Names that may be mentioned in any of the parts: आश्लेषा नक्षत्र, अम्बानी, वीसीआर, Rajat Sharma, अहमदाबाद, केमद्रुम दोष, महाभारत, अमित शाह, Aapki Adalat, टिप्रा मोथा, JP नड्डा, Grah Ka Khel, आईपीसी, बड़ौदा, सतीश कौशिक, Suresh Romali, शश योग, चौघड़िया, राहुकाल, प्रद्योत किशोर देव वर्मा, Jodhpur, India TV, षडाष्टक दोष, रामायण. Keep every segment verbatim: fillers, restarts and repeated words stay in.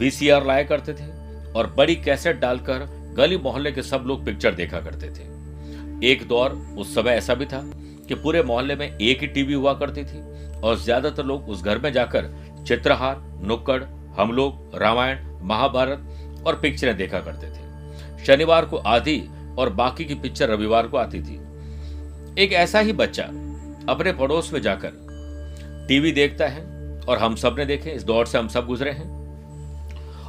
वीसीआर लाया करते थे और बड़ी कैसेट डालकर गली मोहल्ले के सब लोग पिक्चर देखा करते थे। एक दौर उस समय ऐसा भी था कि पूरे मोहल्ले में एक ही टीवी हुआ करती थी और ज्यादातर लोग उस घर में जाकर चित्रहार, नुक्कड़, हम लोग, रामायण, महाभारत और पिक्चरें देखा करते थे। शनिवार को आधी और बाकी की पिक्चर रविवार को आती थी। एक ऐसा ही बच्चा अपने पड़ोस में जाकर टीवी देखता है और हम सब ने देखे, इस दौर से हम सब गुजरे हैं।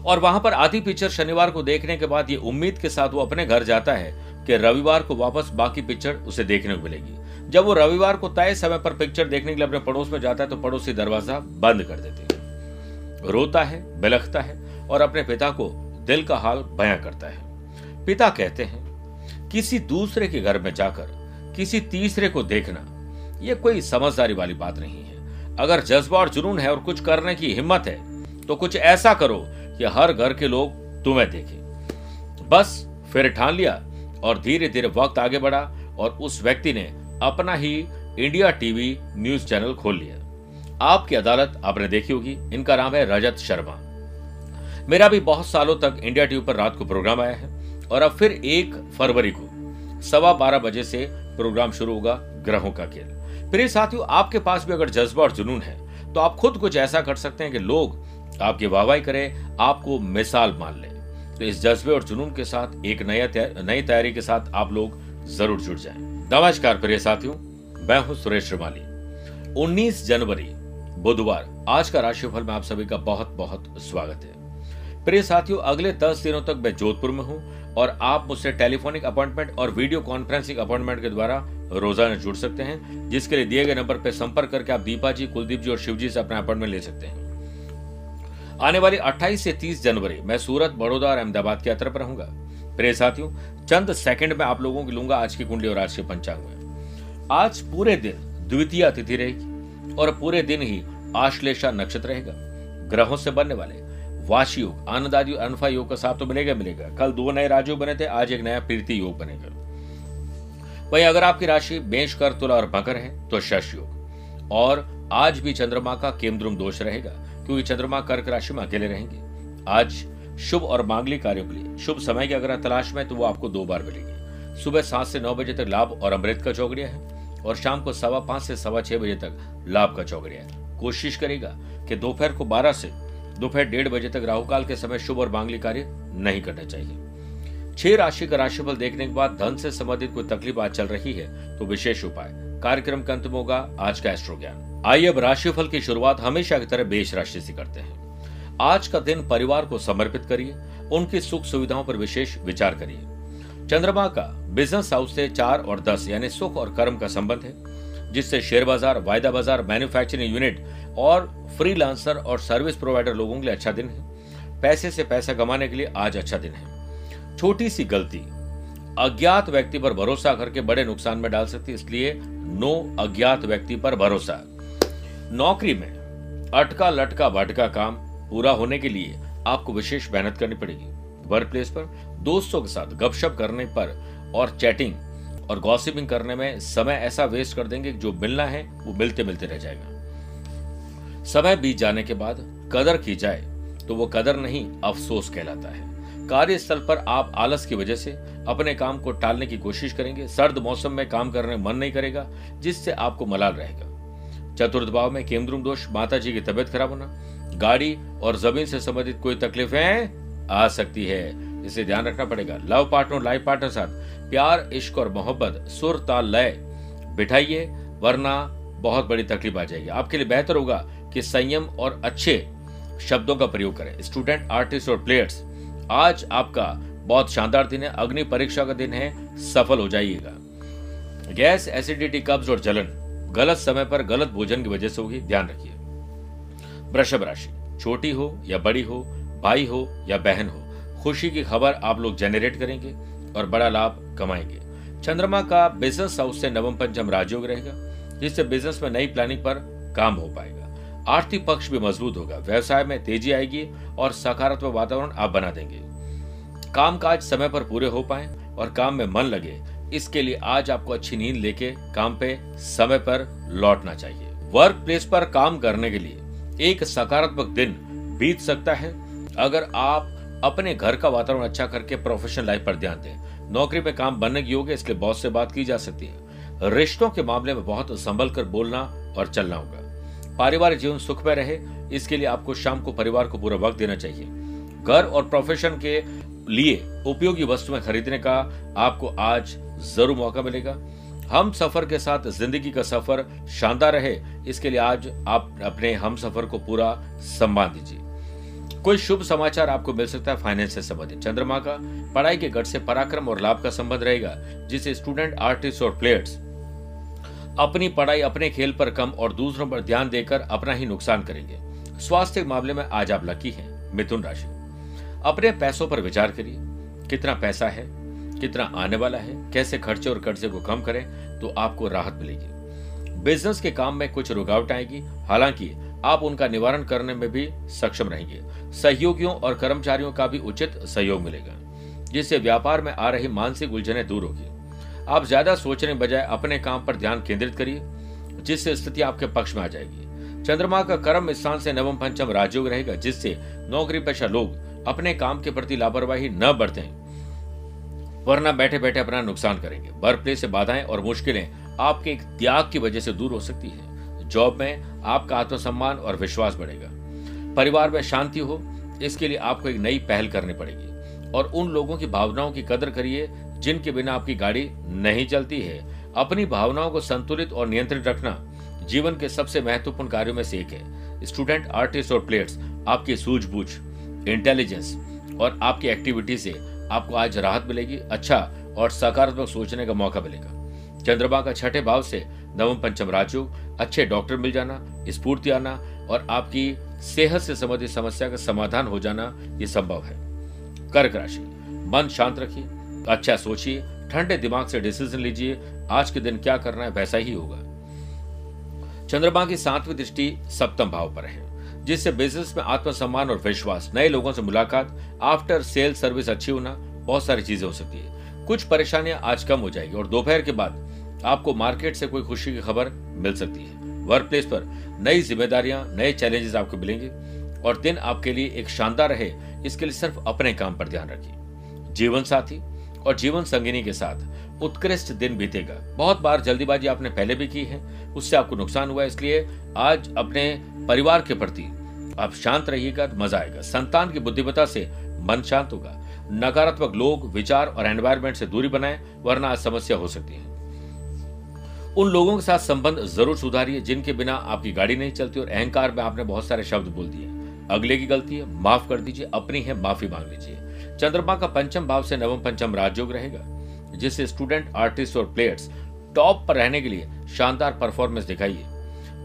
और वहां पर आधी पिक्चर शनिवार को देखने के बाद ये उम्मीद के साथ वो अपने घर जाता है कि रविवार को वापस बाकी पिक्चर उसे देखने को मिलेगी। जब वो रविवार को तय समय पर पिक्चर देखने के लिए अपने पड़ोस में जाता है तो पड़ोसी दरवाजा बंद कर देते हैं। रोता है, बिलखता है और अपने पिता को दिल का हाल बयां करता है। पिता कहते हैं, किसी दूसरे के घर में जाकर किसी तीसरे को देखना यह कोई समझदारी वाली बात नहीं है। अगर जज्बा और जुनून है और कुछ करने की हिम्मत है तो कुछ ऐसा करो कि हर घर के लोग तुम्हें देखें। बस फिर ठान लिया और धीरे धीरे वक्त आगे बढ़ा और उस व्यक्ति ने अपना ही इंडिया टीवी न्यूज चैनल खोल लिया। आपकी अदालत आपने देखी होगी, इनका नाम है रजत शर्मा। मेरा भी बहुत सालों तक इंडिया टीवी पर रात को प्रोग्राम आया है और अब फिर एक फरवरी को सवा बारह बजे से प्रोग्राम शुरू होगा, ग्रहों का खेल। प्रिय साथियों, आपके पास भी अगर जज्बा और जुनून है तो आप खुद कुछ ऐसा कर सकते हैं कि लोग आपकी वाहवाही करें, आपको मिसाल मान ले। तो इस जज्बे और जुनून के साथ एक नया नई तैयारी के साथ आप लोग जरूर जुड़ जाएं। नमस्कार प्रिय साथियों, मैं हूं सुरेश रोमाली। उन्नीस जनवरी बुधवार आज का राशिफल में आप सभी का बहुत बहुत स्वागत है। प्रिय साथियों, अगले दस दिनों तक मैं जोधपुर में हूँ और आप मुझसे टेलीफोनिक अपॉइंटमेंट और वीडियो कॉन्फ्रेंसिंग अपॉइंटमेंट के द्वारा रोजाना जुड़ सकते हैं, जिसके लिए दिए गए नंबर पर संपर्क करके आप दीपा जी, कुलदीप जी और शिव जी से अपना अपॉइंटमेंट ले सकते हैं। आने वाली अट्ठाईस से तीस जनवरी मैं सूरत, बड़ौदा और अहमदाबाद की यात्रा पर रहूंगा। प्रिय साथियों, चंद सेकंड में आप लोगों की लूंगा आज की कुंडली और आज के पंचांग में। आज पूरे दिन द्वितीया तिथि रहेगी और पूरे दिन ही आश्लेषा नक्षत्र रहेगा। ग्रहों से बनने वाले वाशी योग, आनंदादि और अनफा योग का साथ तो मिलेगा मिलेगा। कल दो नए राजयोग बने थे, आज एक नया प्रीति योग बनेगा। वहीं अगर आपकी राशि मेष, कर, तुला और मकर है तो शश योग। और आज भी चंद्रमा का केमद्रुम दोष रहेगा क्योंकि चंद्रमा कर्क राशि में अकेले रहेंगे। आज शुभ और मांगलिक कार्यों के लिए शुभ समय की अगर आप तलाश में तो वो आपको दो बार मिलेगी। सुबह सात से नौ बजे तक लाभ और अमृत का चौघड़िया है और शाम को सवा पांच से सवा छह बजे तक लाभ का चौघड़िया है। कोशिश करेगा कि दोपहर को बारह से दोपहर डेढ़ बजे तक राहुकाल के समय शुभ और मांगलिक कार्य नहीं करने चाहिए। छह राशि का राशिफल देखने के बाद धन से संबंधित कोई तकलीफ आज चल रही है तो विशेष उपाय। कार्यक्रम का अंत में होगा आज का एस्ट्रो ज्ञान। आइए अब राशिफल की शुरुआत हमेशा की तरह मेष राशि से करते हैं। आज का दिन परिवार को समर्पित करिए, उनकी सुख सुविधाओं पर विशेष विचार करिए। चंद्रमा का बिजनेस हाउस से चार और दस यानी सुख और कर्म का संबंध है, जिससे शेयर बाजार, वायदा बाजार, मैन्युफैक्चरिंग यूनिट और फ्रीलांसर और सर्विस प्रोवाइडर लोगों के लिए अच्छा दिन है। पैसे से पैसा कमाने के लिए आज अच्छा दिन है। छोटी सी गलती अज्ञात व्यक्ति पर भरोसा करके बड़े नुकसान में डाल सकती है, इसलिए नो अज्ञात व्यक्ति पर भरोसा। नौकरी में अटका लटका भटका काम पूरा होने के लिए आपको विशेष मेहनत करनी पड़ेगी। वर्क प्लेस पर दोस्तों के साथ गपशप करने पर और चैटिंग और गॉसिपिंग करने में समय ऐसा वेस्ट कर देंगे कि जो मिलना है वो मिलते मिलते रह जाएगा। समय बीत जाने के बाद कदर की जाए तो वो कदर नहीं अफसोस कहलाता है। कार्यस्थल पर आप आलस की वजह से अपने काम को टालने की कोशिश करेंगे। सर्द मौसम में काम करने मन नहीं करेगा, जिससे आपको मलाल रहेगा। चतुर्थ भाव में केंद्रुम दोष, माता जी की तबीयत खराब होना, गाड़ी और जमीन से संबंधित कोई तकलीफें आ सकती है, इसे ध्यान रखना पड़ेगा। लव पार्टनर लाइफ पार्टनर साथ प्यार इश्क और मोहब्बत सुर ताल लय बिठाइए, वरना बहुत बड़ी तकलीफ आ जाएगी। आपके लिए बेहतर होगा कि संयम और अच्छे शब्दों का प्रयोग करें। स्टूडेंट आर्टिस्ट और प्लेयर्स, आज आपका बहुत शानदार दिन है। अग्नि परीक्षा का दिन है, सफल हो जाइएगा। गैस एसिडिटी कब्ज और जलन गलत समय पर गलत भोजन की वजह से होगी, ध्यान रखिए। वृषभ राशि, छोटी हो या बड़ी हो, भाई हो या बहन हो, खुशी की खबर आप लोग जनरेट करेंगे और बड़ा लाभ कमाएंगे। चंद्रमा का बिजनेस हाउस से नवम पंचम राजयोग रहेगा, जिससे बिजनेस में नई प्लानिंग पर काम हो पाएगा। आर्थिक पक्ष भी मजबूत होगा, व्यवसाय में तेजी आएगी और सकारात्मक वातावरण आप बना देंगे। कामकाज समय पर पूरे हो पाए और काम में मन लगे, इसके लिए आज आपको अच्छी नींद लेके काम पे समय पर लौटना चाहिए। वर्क प्लेस पर काम करने के लिए एक सकारात्मक दिन बीत सकता है अगर आप अपने घर का वातावरण अच्छा करके प्रोफेशनल लाइफ पर ध्यान दें। नौकरी पे काम बनने की योग है, इसलिए बॉस से बात की जा सकती है। रिश्तों के मामले में बहुत संभल कर बोलना और चलना होगा। पारिवारिक जीवन सुख में रहे, इसके लिए आपको शाम को परिवार को पूरा वक्त देना चाहिए। घर और प्रोफेशन के लिए उपयोगी वस्तुएं खरीदने का आपको आज जरूर मौका मिलेगा। हम सफर के साथ जिंदगी का सफर शानदार रहे, इसके लिए आज आप अपने हम सफर को पूरा सम्मान दीजिए। कोई शुभ समाचार आपको मिल सकता है फाइनेंस से संबंधित। चंद्रमा का पढ़ाई के गढ़ से पराक्रम और लाभ का संबंध रहेगा, जिससे स्टूडेंट आर्टिस्ट और प्लेयर्स अपनी पढ़ाई अपने खेल पर कम और दूसरों पर ध्यान देकर अपना ही नुकसान करेंगे। स्वास्थ्य के मामले में आज आप लकी हैं। मिथुन राशि, अपने पैसों पर विचार करिए। कितना पैसा है, कितना आने वाला है, कैसे खर्चे और कर्जे को कम करें तो आपको राहत मिलेगी। बिजनेस के काम में कुछ रुकावट आएगी, हालांकि आप उनका निवारण करने में भी सक्षम रहेंगे। सहयोगियों और कर्मचारियों का भी उचित सहयोग मिलेगा, जिससे व्यापार में आ रही मानसिक उलझनें दूर होगी। आप ज्यादा सोचने बजाय अपने काम पर ध्यान केंद्रित करिए, जिससे स्थिति आपके पक्ष में आ जाएगी। चंद्रमा का कर्म स्थान से नवम पंचम राजयोग रहेगा, जिससे नौकरी पेशा लोग अपने काम के प्रति लापरवाही न बरतें, वरना बैठे बैठे अपना नुकसान करेंगे। वर्क प्लेस से बाधाएं और मुश्किलें आपके एक त्याग की वजह से दूर हो सकती है। जॉब में आपका आत्मसम्मान और विश्वास बढ़ेगा। परिवार में शांति हो, इसके लिए आपको एक नई पहल करनी पड़ेगी और उन लोगों की भावनाओं की कदर करिए जिनके बिना आपकी गाड़ी नहीं चलती है। अपनी भावनाओं को संतुलित और नियंत्रित रखना जीवन के सबसे महत्वपूर्ण कार्यों में से एक है। स्टूडेंट आर्टिस्ट और प्लेयर्स, आपकी सूझबूझ इंटेलिजेंस और आपकी एक्टिविटी से आपको आज राहत मिलेगी। अच्छा और सकारात्मक सोचने का मौका मिलेगा। चंद्रमा का छठे भाव से नवम पंचम राजयोग, अच्छे डॉक्टर मिल जाना, स्फूर्ति आना और आपकी सेहत से संबंधित समस्या का समाधान हो जाना ये संभव है। कर्क राशि, मन शांत रखिए, अच्छा सोचिए, ठंडे दिमाग से डिसीजन लीजिए। आज के दिन क्या करना है वैसा ही होगा। चंद्रमा की सातवीं दृष्टि सप्तम भाव पर है, जिससे बिजनेस में आत्मसम्मान और विश्वास, नए लोगों से मुलाकात, आफ्टर सेल सर्विस अच्छी होना, बहुत सारी चीजें हो सकती है। कुछ परेशानियां आज कम हो जाएगी और दोपहर के बाद आपको मार्केट से कोई खुशी की खबर मिल सकती है। वर्क प्लेस पर नई जिम्मेदारियां नए चैलेंजेस आपको मिलेंगे और दिन आपके लिए एक शानदार रहे, इसके लिए सिर्फ अपने काम पर ध्यान रखिए। जीवन साथी और जीवन संगिनी के साथ उत्कृष्ट दिन बीतेगा। बहुत बार जल्दीबाजी आपने पहले भी की है, उससे आपको नुकसान हुआ, इसलिए आज अपने परिवार के प्रति आप शांत रहिएगा तो मजा आएगा। संतान की बुद्धिमत्ता से मन शांत होगा। नकारात्मक लोग विचार और एनवायरमेंट से दूरी बनाएं, वरना आज समस्या हो सकती है। उन लोगों के साथ संबंध जरूर सुधारिए जिनके बिना आपकी गाड़ी नहीं चलती और अहंकार में आपने बहुत सारे शब्द बोल दिए। अगले की गलती है माफ कर दीजिए, अपनी है माफी मांग लीजिए। चंद्रमा का पंचम भाव से नवम पंचम राजयोग रहेगा, जिससे स्टूडेंट आर्टिस्ट और प्लेयर्स टॉप पर रहने के लिए शानदार परफॉर्मेंस दिखाइए।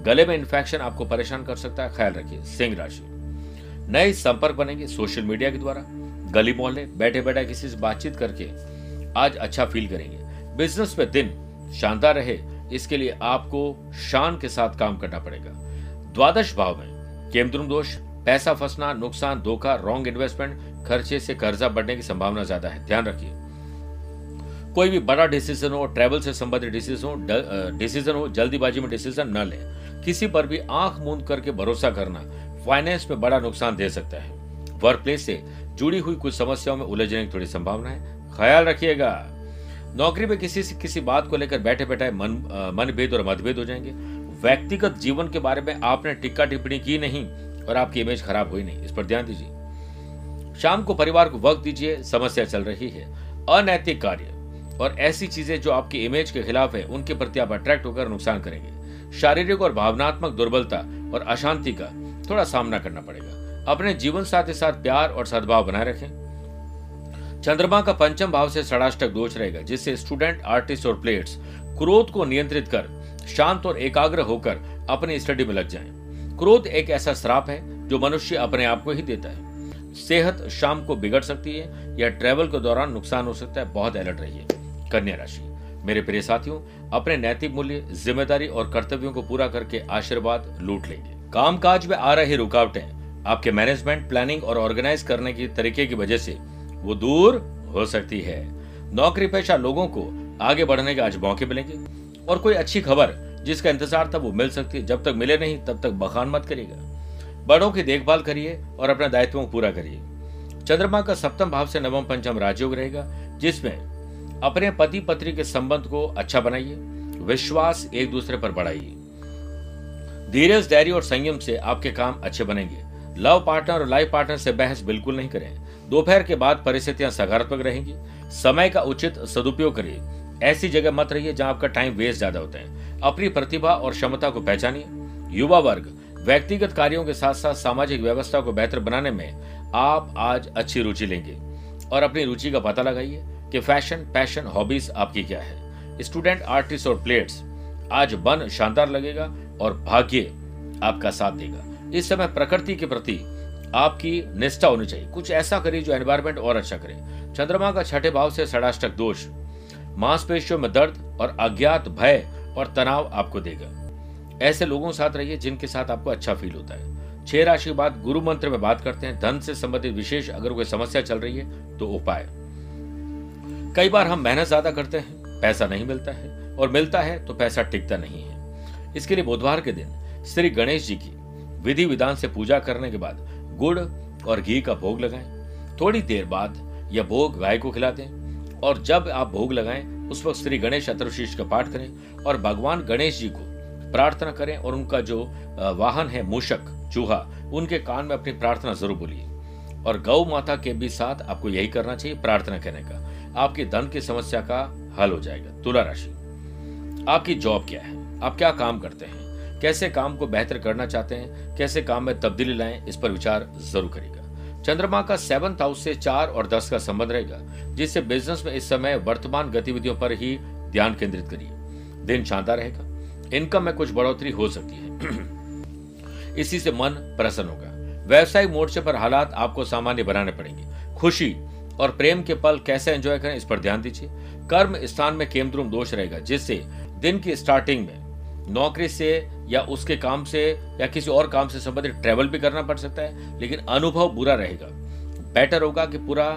गले में इन्फेक्शन आपको परेशान कर सकता है, ख्याल रखिए। सिंह राशि, नए संपर्क बनेंगे सोशल मीडिया के द्वारा। गली मोहल्ले बैठे बैठे किसी से बातचीत करके आज अच्छा फील करेंगे। बिजनेस में दिन शानदार रहे, इसके लिए आपको शान के साथ काम करना पड़ेगा। द्वादश भाव में केमद्रुम दोष, पैसा फंसना, नुकसान, धोखा, रॉन्ग इन्वेस्टमेंट, खर्चे से कर्जा बढ़ने की संभावना ज्यादा है, ध्यान रखिए। कोई भी बड़ा डिसीजन हो, ट्रैवल से संबंधित डिसीजन हो डिसीजन हो जल्दीबाजी में डिसीजन न लें। किसी पर भी आंख मूंद करके भरोसा करना फाइनेंस में बड़ा नुकसान दे सकता है। वर्क प्लेस से जुड़ी हुई कुछ समस्याओं में उलझने की थोड़ी संभावना है, ख्याल रखिएगा। नौकरी में किसी से किसी बात को लेकर बैठे बैठे मन मनभेद और मतभेद हो जाएंगे। व्यक्तिगत जीवन के बारे में आपने टिक्का टिप्पणी की नहीं और आपकी इमेज खराब हुई नहीं, इस पर ध्यान दीजिए। शाम को परिवार को वक्त दीजिए, समस्या चल रही है। अनैतिक कार्य और ऐसी चीजें जो आपकी इमेज के खिलाफ है उनके प्रति आप अट्रैक्ट होकर नुकसान करेंगे। शारीरिक और भावनात्मक दुर्बलता और अशांति का थोड़ा सामना करना पड़ेगा। अपने जीवन साथी साथ प्यार और सद्भाव बनाए रखें। चंद्रमा का पंचम भाव से षडाष्टक दोष रहेगा, जिससे स्टूडेंट, आर्टिस्ट और प्लेयर्स क्रोध को नियंत्रित कर शांत और एकाग्र होकर अपनी स्टडी में लग जाएं। क्रोध एक ऐसा श्राप है जो मनुष्य अपने आप को ही देता है। सेहत शाम को बिगड़ सकती है या ट्रैवल के दौरान नुकसान हो सकता है, बहुत अलर्ट रहिए। कन्या राशि, मेरे प्रिय साथियों, अपने नैतिक मूल्य, जिम्मेदारी और कर्तव्यों को पूरा करके आशीर्वाद लूट लेंगे। कामकाज में आ रही रुकावटें आपके मैनेजमेंट, प्लानिंग और ऑर्गेनाइज करने के तरीके की वजह से वो दूर हो सकती है। नौकरी पेशा लोगों को आगे बढ़ने के आज मौके मिलेंगे और कोई अच्छी खबर जिसका इंतजार था वो मिल सकती है। जब तक मिले नहीं तब तक बखान मत करिएगा। बड़ों की देखभाल करिए और अपने दायित्वों को पूरा करिए। चंद्रमा का सप्तम भाव से नवम पंचम राजयोग रहेगा, जिसमें अपने पति पत्नी के संबंध को अच्छा बनाइए। विश्वास एक दूसरे पर बढ़ाइए। धीरज, धैर्य और संयम से आपके काम अच्छे बनेंगे। लव पार्टनर और लाइफ पार्टनर से बहस बिल्कुल नहीं करें। दोपहर के बाद परिस्थितियां सकारात्मक रहेंगी। समय का उचित सदुपयोग करिए। ऐसी जगह मत रहिए जहां आपका टाइम वेस्ट ज्यादा होता है। अपनी प्रतिभा और क्षमता को पहचानिए। युवा वर्ग व्यक्तिगत कार्यों के साथ साथ सामाजिक व्यवस्था को बेहतर बनाने में आप आज अच्छी रुचि लेंगे और अपनी रुचि का पता लगाइए कि फैशन, पैशन, हॉबीज आपकी क्या है। स्टूडेंट, आर्टिस्ट और प्लेयर्स आज मन शानदार लगेगा और भाग्य आपका साथ देगा। इस समय प्रकृति के प्रति आपकी निष्ठा होनी चाहिए। कुछ ऐसा करिए जो एनवायरमेंट और अच्छा करे। चंद्रमा का छठे भाव से षडाष्टक दोष, मांसपेशियों में दर्द और अज्ञात भय और तनाव आपको देगा। ऐसे लोगों के साथ रहिए जिनके साथ आपको अच्छा फील होता है। छह राशि के बाद गुरु मंत्र में बात करते हैं। धन से संबंधित विशेष अगर कोई समस्या चल रही है तो उपाय। कई बार हम मेहनत ज्यादा करते हैं, पैसा नहीं मिलता है और मिलता है तो पैसा टिकता नहीं है। इसके लिए बुधवार के दिन श्री गणेश जी की विधि विधान से पूजा करने के बाद गुड़ और घी का भोग लगाएं। थोड़ी देर बाद यह भोग गाय को खिला दें और जब आप भोग लगाएं उस वक्त श्री गणेश शतरूशीष का पाठ करें और भगवान गणेश जी को प्रार्थना करें और उनका जो वाहन है मूषक, चूहा, उनके कान में अपनी प्रार्थना जरूर बोलिए। और गौ माता के भी साथ आपको यही करना चाहिए, प्रार्थना करने का। आपकी धन की समस्या का हल हो जाएगा। तुला राशि, आपकी जॉब क्या है, आप क्या काम करते हैं, कैसे काम को बेहतर करना चाहते हैं, कैसे काम में तब्दीली लाएं, इस पर विचार जरूर करिएगा। चंद्रमा का सेवंथ हाउस से चार और दस का संबंध रहेगा, जिससे बिजनेस में इस समय वर्तमान गतिविधियों पर ही ध्यान केंद्रित करिए। दिन शानदार रहेगा। इनकम में कुछ बढ़ोतरी हो सकती है, इसी से मन प्रसन्न होगा। व्यवसायिक मोर्चे पर हालात आपको सामान्य बनाने पड़ेंगे। खुशी और प्रेम के पल कैसे एंजॉय करें, इस पर ध्यान दीजिए। कर्म स्थान में केमद्रुम दोष रहेगा, जिससे दिन की स्टार्टिंग में नौकरी से या उसके काम से या किसी और काम से संबंधित ट्रैवल भी करना पड़ सकता है, लेकिन अनुभव बुरा रहेगा। बेटर होगा कि पूरा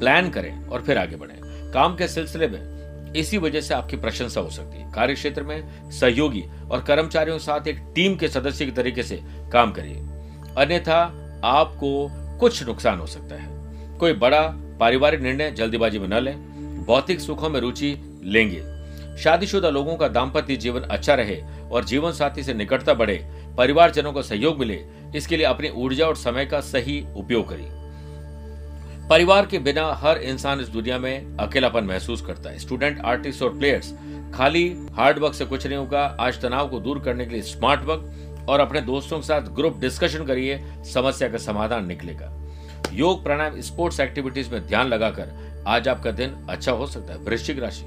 प्लान करें और फिर आगे बढ़ें। काम के सिलसिले में इसी वजह से आपकी प्रशंसा हो सकती है। कार्यक्षेत्र में सहयोगी और कर्मचारियों के साथ एक टीम के सदस्य के तरीके से काम करिए, अन्यथा आपको कुछ नुकसान हो सकता है। कोई बड़ा पारिवारिक निर्णय जल्दीबाजी में न लें। भौतिक सुखों में रुचि लेंगे। शादीशुदा लोगों का दाम्पत्य जीवन अच्छा रहे और जीवन साथी से निकटता बढ़े। परिवारजनों को सहयोग मिले, इसके लिए अपनी ऊर्जा और समय का सही उपयोग करें। परिवार के बिना हर इंसान इस दुनिया में अकेलापन महसूस करता है। स्टूडेंट, आर्टिस्ट और प्लेयर्स, खाली हार्ड वर्क से कुछ नहीं होगा। आज तनाव को दूर करने के लिए स्मार्ट वर्क और अपने दोस्तों के साथ ग्रुप डिस्कशन करिए, समस्या का समाधान निकलेगा। योग, प्राणायाम, स्पोर्ट्स एक्टिविटीज में ध्यान लगाकर आज आपका दिन अच्छा हो सकता है। वृश्चिक राशि,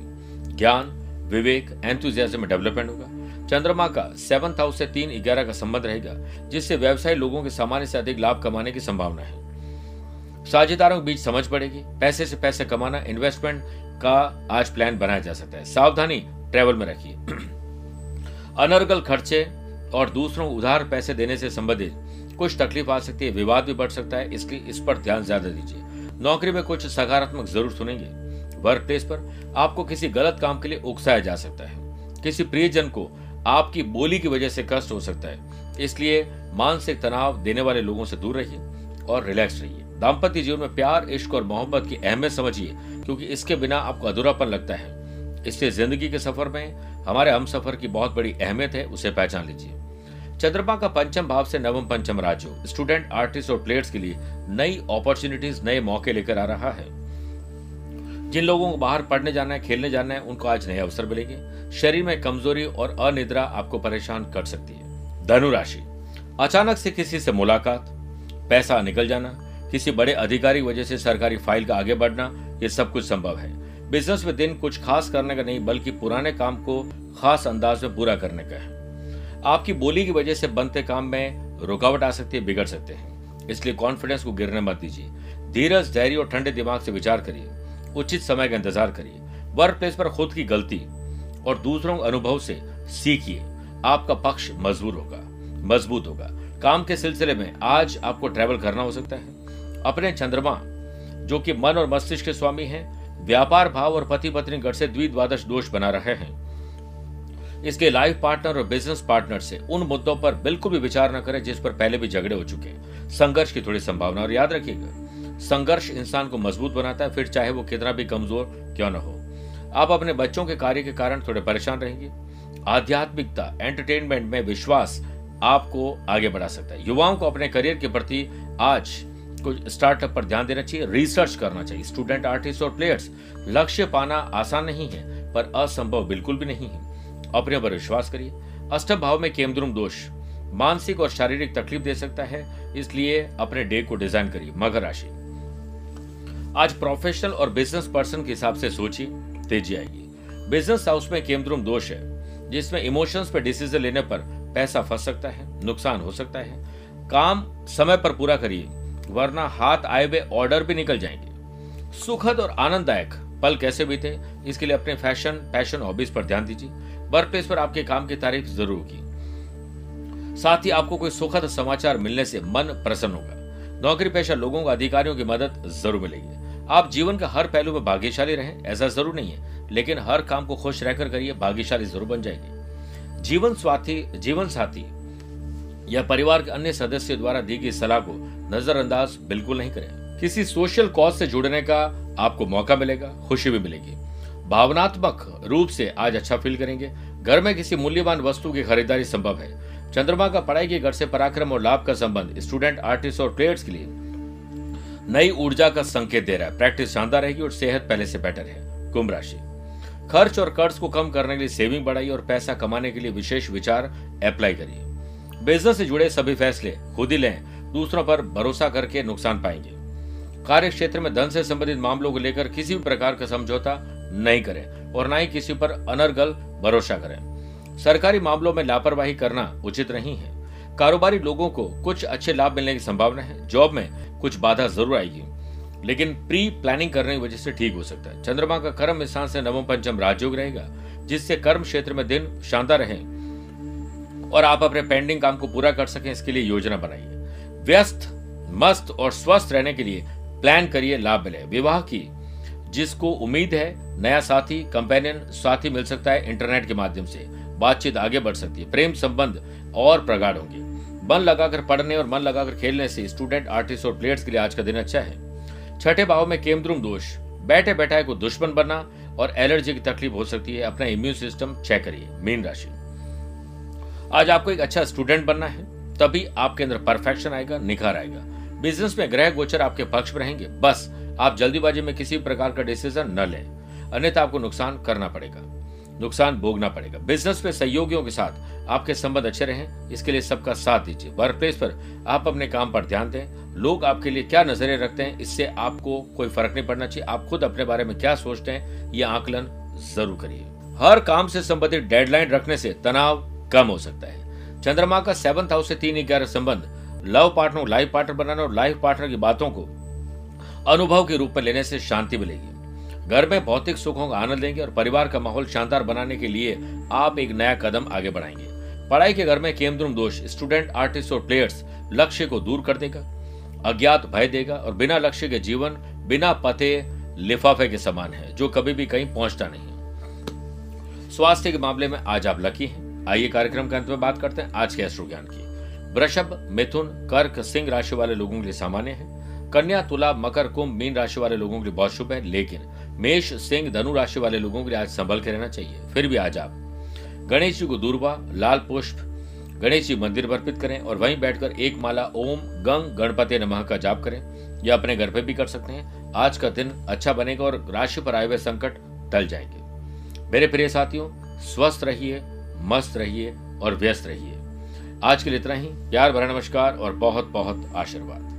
ज्ञान, विवेक, एंथुजियाज्म में डेवलपमेंट होगा। चंद्रमा का सेवंथ हाउस से तीन ग्यारह का संबंध रहेगा, जिससे व्यवसाय लोगों के सामान्य से अधिक लाभ कमाने की संभावना है। साझेदारों के बीच समझ बढ़ेगी। पैसे से पैसे कमाना, इन्वेस्टमेंट का आज प्लान बनाया जा सकता है। सावधानी ट्रैवल में रखिए। अनर्गल खर्चे और दूसरों उधार पैसे देने से संबंधित कुछ तकलीफ आ सकती है। विवाद भी बढ़ सकता है, इसलिए इस पर ध्यान ज्यादा दीजिए। नौकरी में कुछ सकारात्मक जरूर सुनेंगे। वर्क प्लेस पर आपको किसी गलत काम के लिए उकसाया जा सकता है। किसी प्रियजन को आपकी बोली की वजह से कष्ट हो सकता है, इसलिए मानसिक तनाव देने वाले लोगों से दूर रहिए और रिलैक्स रहिए। दांपत्य जीवन में प्यार, इश्क और मोहब्बत की अहमियत समझिए, क्योंकि इसके बिना आपको अधूरापन लगता है। इसलिए जिंदगी के सफर में हमारे हम सफर की बहुत बड़ी अहमियत है, उसे पहचान लीजिए। चंद्रमा का पंचम भाव से नवम पंचम राज्यों, स्टूडेंट, आर्टिस्ट और प्लेयर्स के लिए नई अपॉर्चुनिटीज, नए मौके लेकर आ रहा है। जिन लोगों को बाहर पढ़ने जाना है, खेलने जाना है, उनको आज नए अवसर मिलेंगे। शरीर में कमजोरी और अनिद्रा आपको परेशान कर सकती है। धनुराशि, अचानक से किसी से मुलाकात, पैसा निकल जाना, किसी बड़े अधिकारी की वजह से सरकारी फाइल का आगे बढ़ना, ये सब कुछ संभव है। बिजनेस में दिन कुछ खास करने का नहीं, बल्कि पुराने काम को खास अंदाज में पूरा करने का है। आपकी बोली की वजह से बनते काम में रुकावट आ सकती है, बिगड़ सकते हैं, इसलिए कॉन्फिडेंस को गिरने मत दीजिए। धीरज, धैर्य और ठंडे दिमाग से विचार करिए। उचित समय का इंतजार करिए। वर्क प्लेस पर खुद की गलती और दूसरों के अनुभव से सीखिए, आपका पक्ष मजबूत होगा मजबूत होगा काम के सिलसिले में आज आपको ट्रैवल करना हो सकता है। अपने चंद्रमा, जो कि मन और मस्तिष्क के स्वामी हैं, व्यापार भाव और पति पत्नी घर से द्विद्वादश दोष बना रहे हैं। इसके लाइफ पार्टनर और बिजनेस पार्टनर से उन मुद्दों पर बिल्कुल भी विचार न करें जिस पर पहले भी झगड़े हो चुके हैं। संघर्ष की थोड़ी संभावना, और याद रखिएगा, संघर्ष इंसान को मजबूत बनाता है, फिर चाहे वो कितना भी कमजोर क्यों न हो। आप अपने बच्चों के कार्य के कारण थोड़े परेशान रहेंगे। आध्यात्मिकता, एंटरटेनमेंट में विश्वास आपको आगे बढ़ा सकता है। युवाओं को अपने करियर के प्रति आज कुछ स्टार्टअप पर ध्यान देना चाहिए, रिसर्च करना चाहिए। स्टूडेंट, आर्टिस्ट और प्लेयर्स, लक्ष्य पाना आसान नहीं है, पर असंभव बिल्कुल भी नहीं है। अपने पर विश्वास करिए। अष्टम भाव में केमद्रुम दोष मानसिक और शारीरिक तकलीफ दे सकता है, इसलिए अपने डे को डिजाइन करिए। मकर राशि, आज प्रोफेशनल और बिजनेस पर्सन के हिसाब से सोचिए, तेजी आएगी। बिजनेस हाउस में केमद्रुम दोष है, जिसमें इमोशंस पर डिसीजन लेने पर पैसा फंस सकता है, नुकसान हो सकता है। काम समय पर पूरा करिए, वरना हाथ आए हुए ऑर्डर भी निकल जाएंगे। सुखद और आनंददायक पल कैसे बीते, इसके लिए अपने फैशन, पैशन, हॉबीज पर ध्यान दीजिए। वर्क प्लेस पर आपके काम की तारीफ जरूर होगी, साथ ही आपको कोई सुखद समाचार मिलने से मन प्रसन्न होगा। नौकरी पेशा लोगों को अधिकारियों की मदद जरूर मिलेगी। आप जीवन के हर पहलू में भाग्यशाली रहें, ऐसा जरूर नहीं है, लेकिन हर काम को खुश रहकर करिए, भाग्यशाली जरूर बन जाएंगे। जीवन साथी जीवन साथी या परिवार के अन्य सदस्यों द्वारा दी गई सलाह को नजरअंदाज बिल्कुल नहीं करें। किसी सोशल कॉज से जुड़ने का आपको मौका मिलेगा, खुशी भी मिलेगी। भावनात्मक रूप से आज अच्छा फील करेंगे। घर में किसी मूल्यवान वस्तु की खरीदारी संभव है। चंद्रमा का पढ़ाई के घर से पराक्रम और लाभ का संबंध स्टूडेंट, आर्टिस्ट और प्लेयर्स के लिए नई ऊर्जा का संकेत दे रहा है। प्रैक्टिस शानदार रहेगी और सेहत पहले से बेटर है। कुंभ राशि, खर्च और कर्ज को कम करने के लिए सेविंग बढ़ाइए और पैसा कमाने के लिए विशेष विचार अप्लाई करिए। बिजनेस से जुड़े सभी फैसले खुद ही लें, दूसरों पर भरोसा करके नुकसान पाएंगे। कार्य क्षेत्र में धन से संबंधित मामलों को लेकर किसी भी प्रकार का समझौता नहीं करें और ना ही किसी पर अनर्गल भरोसा करें। सरकारी मामलों में लापरवाही करना उचित नहीं है। कारोबारी लोगों को कुछ अच्छे लाभ मिलने की संभावना है। जॉब में कुछ बाधा जरूर आएगी, लेकिन प्री प्लानिंग करने की वजह से ठीक हो सकता है। चंद्रमा का कर्म स्थान से नवम पंचम राजयोग रहेगा, जिससे कर्म क्षेत्र में दिन शानदार रहे और आप अपने पेंडिंग काम को पूरा कर सकें, इसके लिए योजना बनाइए। व्यस्त, मस्त और स्वस्थ रहने के लिए प्लान करिए, लाभ मिले। विवाह की जिसको उम्मीद है, नया साथी, कंपेनियन, साथी मिल सकता है। इंटरनेट के माध्यम से बातचीत आगे बढ़ सकती है। प्रेम संबंध और प्रगाढ़ होंगे। मन लगाकर पढ़ने और मन लगाकर खेलने से स्टूडेंट, आर्टिस्ट और प्लेयर्स के लिए आज का दिन अच्छा है। छठे भाव में केमद्रुम दोष, बैठे बैठाए को दुश्मन बनना और एलर्जी की तकलीफ हो सकती है। अपना इम्यून सिस्टम चेक करिए। मीन राशि, आज आपको एक अच्छा स्टूडेंट बनना है, तभी आपके अंदर परफेक्शन आएगा, निखार आएगा। बिजनेस में ग्रह गोचर आपके पक्ष में रहेंगे, बस आप जल्दीबाजी में किसी प्रकार का डिसीजन न लें, अन्यथा आपको नुकसान करना पड़ेगा, नुकसान भोगना पड़ेगा। बिजनेस में सहयोगियों के साथ आपके संबंध अच्छे रहें, इसके लिए सबका साथ दीजिए। वर्क प्लेस पर आप अपने काम पर ध्यान दें। लोग आपके लिए क्या नजरें रखते हैं, इससे आपको कोई फर्क नहीं पड़ना चाहिए। आप खुद अपने बारे में क्या सोचते हैं, यह आकलन जरूर करिए। हर काम से संबंधित डेडलाइन रखने से तनाव कम हो सकता है। चंद्रमा का सेवंथ हाउस से तीन ग्यारह संबंध लव पार्टनर को लाइफ पार्टनर बनाना और लाइफ पार्टनर की बातों को अनुभव के रूप में लेने से शांति मिलेगी। घर में भौतिक सुखों का आनंद लेंगे और परिवार का माहौल शानदार बनाने के लिए आप एक नया कदम आगे बढ़ाएंगे। पढ़ाई के घर में केमद्रुम दोष स्टूडेंट, आर्टिस्ट और प्लेयर्स लक्ष्य को दूर कर देगा, अज्ञात भय देगा और बिना लक्ष्य के जीवन, बिना पते लिफाफे के समान है जो कभी भी कहीं पहुंचता नहीं। स्वास्थ्य के मामले में आज आप लकी हैं। आइए कार्यक्रम के अंत में बात करते हैं आज के अश्रु ज्ञान की। वृषभ, मिथुन, कर्क, सिंह राशि वाले लोगों के लिए सामान्य है। कन्या, तुला, मकर, कुंभ, मीन राशि वाले लोगों के लिए बहुत शुभ है, लेकिन मेष, सिंह, धनु राशि वाले लोगों के लिए आज संभल के रहना चाहिए। फिर भी आज आप गणेश जी को दूर्वा, लाल पुष्प गणेश जी मंदिर पर अर्पित करें और वहीं बैठकर एक माला ओम गंग गणपति नमः का जाप करें या अपने घर पे भी कर सकते हैं। आज का दिन अच्छा बनेगा और राशि पर आए हुए संकट टल जाएंगे। मेरे प्रिय साथियों, स्वस्थ रहिए, मस्त रहिए और व्यस्त रहिए। आज के लिए इतना ही। प्यार भरा नमस्कार और बहुत बहुत आशीर्वाद।